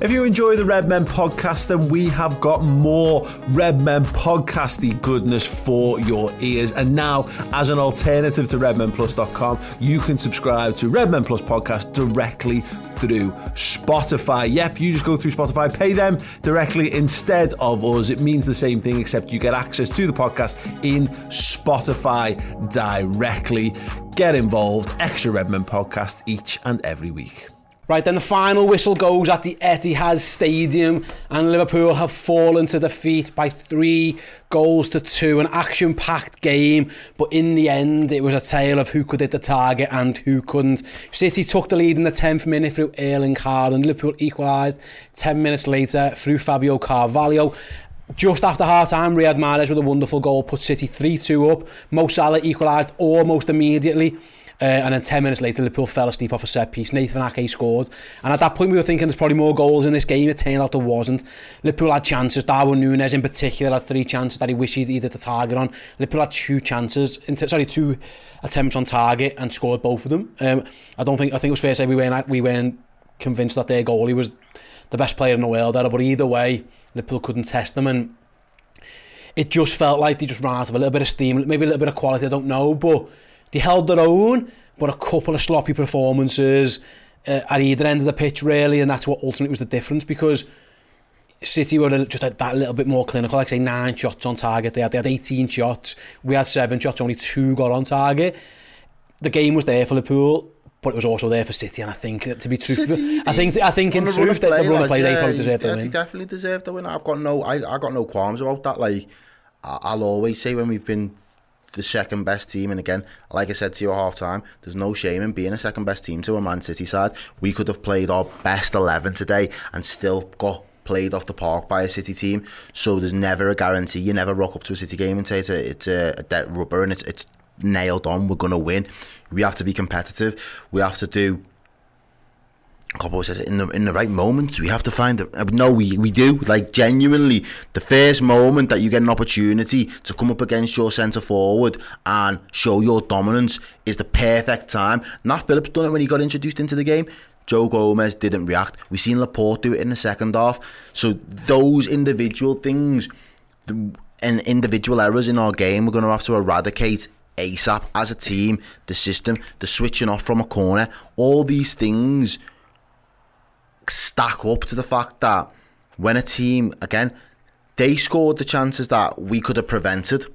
If you enjoy the Red Men podcast, then we have got more Red Men podcasty goodness for your ears. And now, as an alternative to RedMenPlus.com, you can subscribe to Red Men Plus podcast directly through Spotify. Yep, you just go through Spotify, pay them directly instead of us. It means the same thing, except you get access to the podcast in Spotify directly. Get involved. Extra Red Men podcast each and every week. Right, then the final whistle goes at the Etihad Stadium and Liverpool have fallen to defeat by 3-2. An action-packed game, but in the end, it was a tale of who could hit the target and who couldn't. City took the lead in the 10th minute through Erling Haaland. Liverpool equalised 10 minutes later through Fabio Carvalho. Just after half-time, Riyad Mahrez with a wonderful goal put City 3-2 up. Mo Salah equalised almost immediately. And then 10 minutes later, Liverpool fell asleep off a set-piece. Nathan Ake scored. And at that point, we were thinking there's probably more goals in this game. It turned out there wasn't. Liverpool had chances. Darwin Nunez, in particular, had 3 chances that he wished he'd hit the target on. Liverpool had 2 attempts on target and scored both of them. I think it was fair to say we weren't convinced that their goalie was the best player in the world there. But either way, Liverpool couldn't test them. And it just felt like they just ran out of a little bit of steam, maybe a little bit of quality, I don't know, but they held their own, but a couple of sloppy performances at either end of the pitch, really, and that's what ultimately was the difference, because City were just that little bit more clinical. Like, say, 9 shots on target. They had 18 shots. We had 7 shots, only 2 got on target. The game was there for Liverpool, but it was also there for City, and I think, to be truthful, they definitely deserved the win. I've got no qualms about that. Like, I'll always say when we've been the second best team, and again, like I said to you at half time, there's no shame in being a second best team to a Man City side. We could have played our best 11 today and still got played off the park by a City team, so there's never a guarantee. You never rock up to a City game and say it's a dead rubber and it's nailed on, we're going to win. We have to be competitive, we have to do in the right moments. We have to find we do. Like, genuinely, the first moment that you get an opportunity to come up against your centre forward and show your dominance is the perfect time. Nat Phillips done it when he got introduced into the game. Joe Gomez didn't react. We've seen Laporte do it in the second half. So those individual things and individual errors in our game, we're going to have to eradicate ASAP as a team. The system, the switching off from a corner, all these things stack up to the fact that when a team, again, they scored the chances that we could have prevented,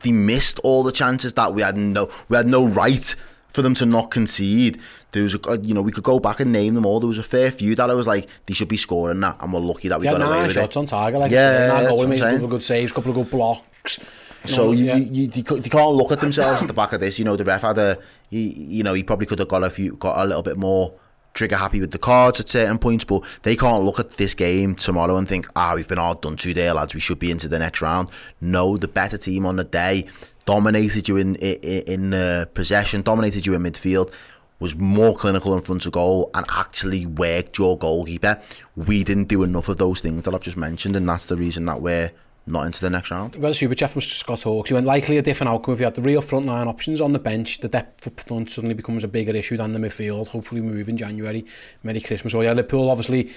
they missed all the chances that we had no right for them to not concede. There was we could go back and name them all. There was a fair few that I was like, they should be scoring that, and we're lucky that we got away with it. 9 shots on target, like, yeah, goal, made a couple of good saves, a couple of good blocks. So they can't look at themselves at the back of this. You know, the ref had he probably could have got a little bit more trigger happy with the cards at certain points, but they can't look at this game tomorrow and think, we've been hard done to there, lads, we should be into the next round. No, the better team on the day dominated you in possession, dominated you in midfield, was more clinical in front of goal and actually worked your goalkeeper. We didn't do enough of those things that I've just mentioned, and that's the reason that we're not into the next round. We've got a super chat from Scott Hawkes. He went, likely a different outcome if you had the real front line options on the bench. The depth up front suddenly becomes a bigger issue than the midfield. Hopefully we move in January. Merry Christmas. Oh yeah, Liverpool obviously,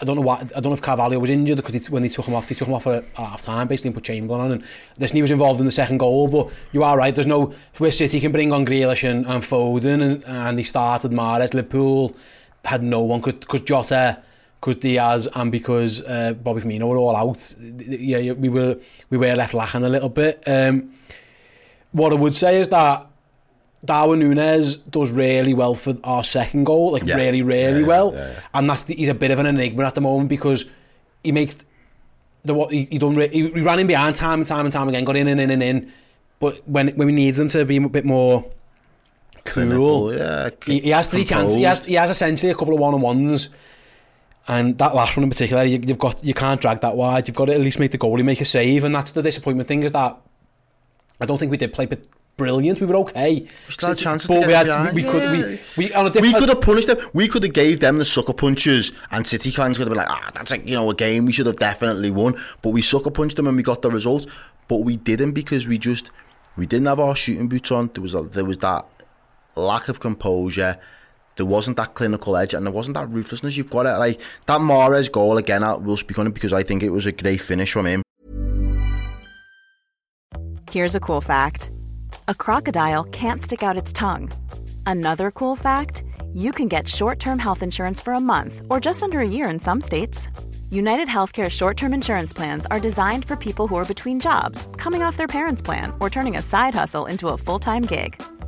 I don't know if Carvalho was injured, because when they took him off for half time basically and put Chamberlain on, and this, he was involved in the second goal. But you are right, there's no, where City can bring on Grealish and Foden and he started Mahrez. Liverpool had no one because Jota, because Diaz and because Bobby Firmino were all out. Yeah, we were left lacking a little bit. What I would say is that Darwin Nunez does really well for our second goal, like really well. Yeah. And he's a bit of an enigma at the moment, because he makes he ran in behind time and time again, got in, but when we needed him to be a bit more cool, yeah, he has three chances. He has essentially a couple of one-on-ones. And that last one in particular, you can't drag that wide. You've got to at least make the goalie make a save, and that's the disappointment thing, is that I don't think we did play brilliant. We were okay. We still had chances to get behind. We could have punished them. We could have gave them the sucker punches, and City fans could have been like, that's like, a game we should have definitely won. But we sucker punched them and we got the result. But we didn't, because we didn't have our shooting boots on. There was that lack of composure. There wasn't that clinical edge, and there wasn't that ruthlessness. You've got it, like that Mahrez goal again. I will speak on it because I think it was a great finish from him. Here's a cool fact: a crocodile can't stick out its tongue. Another cool fact: you can get short-term health insurance for a month or just under a year in some states. UnitedHealthcare short-term insurance plans are designed for people who are between jobs, coming off their parents' plan, or turning a side hustle into a full-time gig.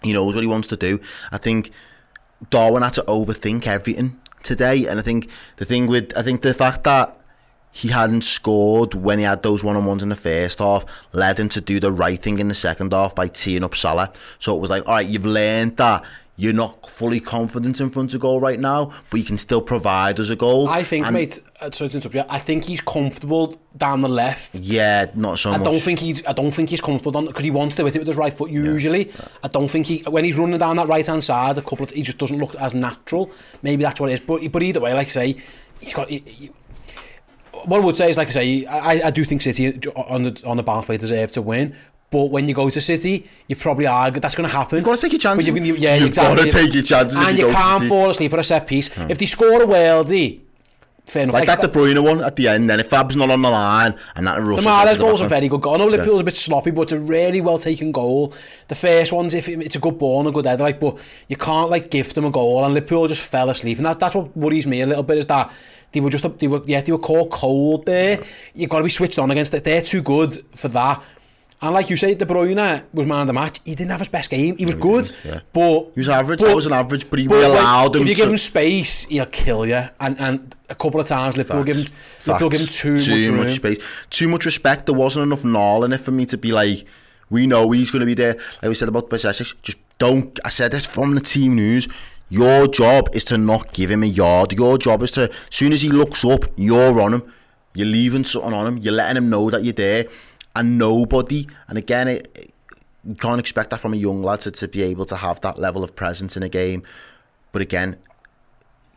He knows what he wants to do. I think Darwin had to overthink everything today, and I think the fact that he hadn't scored when he had those one-on-ones in the first half led him to do the right thing in the second half by teeing up Salah. So it was like, all right, you've learned that you're not fully confident in front of goal right now, but you can still provide us a goal. I think, I think he's comfortable down the left. Yeah, not so much. I don't think he's comfortable because he wants to hit it with his right foot usually. Yeah. I don't think when he's running down that right hand side, he just doesn't look as natural. Maybe that's what it is. But either way, like I say, he's got. What I would say is, like I say, I do think City on the balance play deserve to win. But when you go to City, you probably are. That's going to happen. You've got to take your chances. You've got to take your chances. And you can't fall asleep at a set piece. Hmm. If they score a worldie, fair enough. Like that De Bruyne one at the end, then if Fab's not on the line, and that Russell. The Mahrez goal's a very good goal. I know Liverpool's a bit sloppy, but it's a really well taken goal. The first one's it's a good ball and a good header, but you can't give them a goal. And Liverpool just fell asleep, and that's what worries me a little bit, is that. They were caught cold there. You've got to be switched on against it. They're too good for that. And like you say, De Bruyne was man of the match. He didn't have his best game. He was good, yeah. But he was average. That was an average, but he allowed him. If you give him space, he'll kill you. And a couple of times, Liverpool give him too much space, too much respect. There wasn't enough gnarl in it for me to be like, we know he's going to be there. Like we said about Bessex, just don't. I said this from the team news. Your job is to not give him a yard. Your job is to, as soon as he looks up, you're on him. You're leaving something on him. You're letting him know that you're there. And nobody, and again, You can't expect that from a young lad to be able to have that level of presence in a game. But again,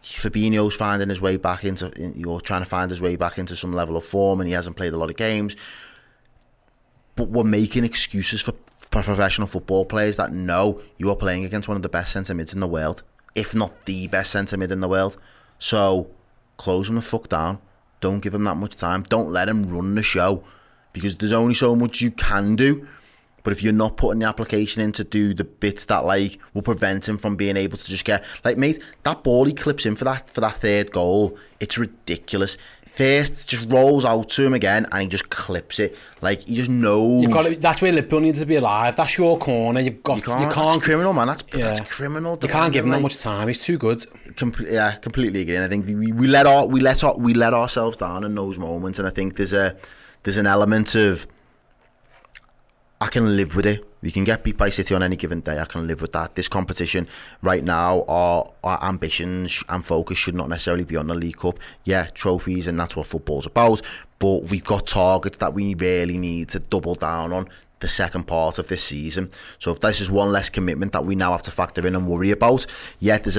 Fabinho's finding his way back into, you're trying to find his way back into some level of form, and he hasn't played a lot of games. But we're making excuses for professional football players that know you are playing against one of the best centre mids in the world, if not the best centre mid in the world. So close him the fuck down. Don't give him that much time. Don't let him run the show, because there's only so much you can do. But if you're not putting the application in to do the bits that like will prevent him from being able to just get, like, mate, that ball he clips in for that third goal, it's ridiculous. First, just rolls out to him again, and he just clips it. Like, he just knows. You've got to, that's where Liverpool needs to be alive. That's your corner. You can't. That's criminal, man. That's criminal. You can't give him that much time. He's too good. Completely again. I think we let ourselves down in those moments, and I think there's an element of, I can live with it. We can get beat by City on any given day. I can live with that. This competition right now, our ambitions and focus should not necessarily be on the League Cup. Yeah, trophies, and that's what football's about. But we've got targets that we really need to double down on the second part of this season. So if this is one less commitment that we now have to factor in and worry about, yeah, there's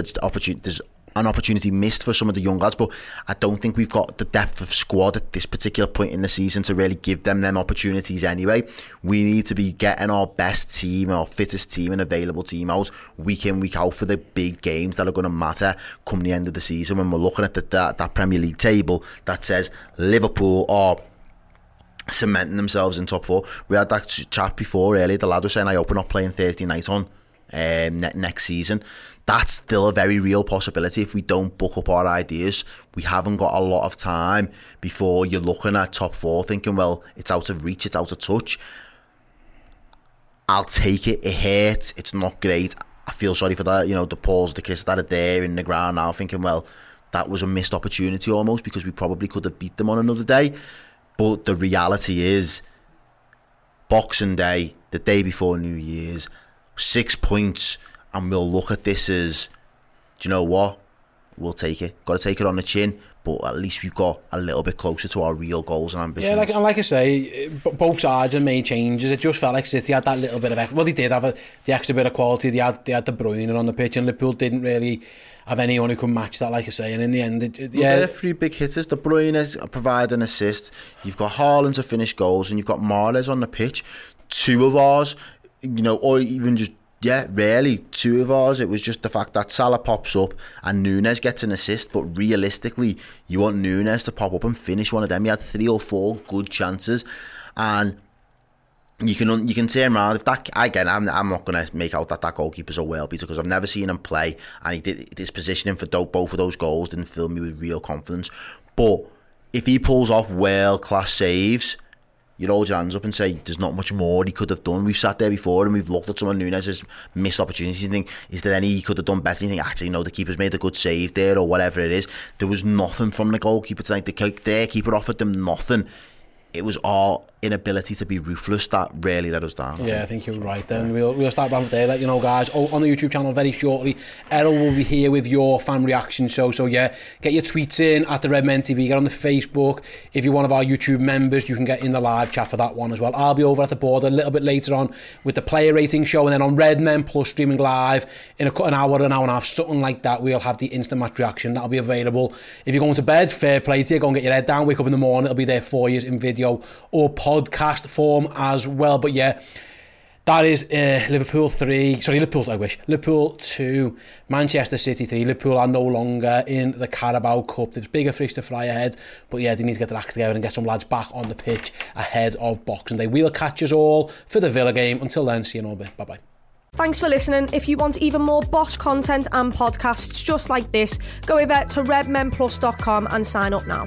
an opportunity missed for some of the young lads, but I don't think we've got the depth of squad at this particular point in the season to really give them opportunities anyway. We need to be getting our best team, our fittest team and available team out week in, week out for the big games that are going to matter come the end of the season, when we're looking at that Premier League table that says Liverpool are cementing themselves in top four. We had that chat before earlier, the lad was saying, I hope we're not playing Thursday night on next season. That's still a very real possibility if we don't buck up our ideas. We haven't got a lot of time before you're looking at top four thinking, well, it's out of reach, it's out of touch. I'll take it. It hurts. It's not great. I feel sorry for that. You know, the paws, the kisses that are there in the ground now, thinking, well, that was a missed opportunity almost, because we probably could have beat them on another day. But the reality is, Boxing Day, the day before New Year's, 6 points, and we'll look at this as, do you know what? We'll take it. Got to take it on the chin, but at least we've got a little bit closer to our real goals and ambitions. Yeah, like I say, both sides have made changes. It just felt like City had that little bit of... Well, they did have the extra bit of quality. They had De Bruyne on the pitch, and Liverpool didn't really have anyone who could match that, like I say. And in the end... They're three big hitters. De Bruyne provided an assist. You've got Haaland to finish goals, and you've got Mahrez on the pitch. Two of ours... You know, or even just, yeah, really, two of ours. It was just the fact that Salah pops up and Nunez gets an assist, but realistically, you want Nunez to pop up and finish one of them. He had 3 or 4 good chances, and you can turn around. If that, again, I'm not going to make out that goalkeeper's a world beater, because I've never seen him play, and he did his positioning for both of those goals didn't fill me with real confidence. But if he pulls off world-class saves, you'd hold your hands up and say, there's not much more he could have done. We've sat there before and we've looked at some of Nunez's missed opportunities and think, is there any he could have done better? And you think, actually, no, the keeper's made a good save there, or whatever it is. There was nothing from the goalkeeper tonight. Their keeper offered them nothing. It was our inability to be ruthless that really let us down. Yeah, I think you're right then. We'll start round there, let you know, guys. On the YouTube channel very shortly, Errol will be here with your fan reaction show. So yeah, get your tweets in at the Red Men TV, get on the Facebook. If you're one of our YouTube members, you can get in the live chat for that one as well. I'll be over at the board a little bit later on with the player rating show, and then on Red Men Plus streaming live in an hour and a half, something like that, we'll have the instant match reaction. That'll be available. If you're going to bed, fair play to you, go and get your head down, wake up in the morning, it'll be there for you in video or podcast form as well. But yeah, that is Liverpool 2, Manchester City 3. Liverpool are no longer in the Carabao Cup. There's bigger fish to fry ahead, but yeah, they need to get their act together and get some lads back on the pitch ahead of Boxing Day. We'll catch us all for the Villa game. Until then, see you in a bit. Bye-bye. Thanks for listening. If you want even more Bosch content and podcasts just like this, go over to redmenplus.com and sign up now.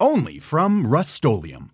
Only from Rust-Oleum.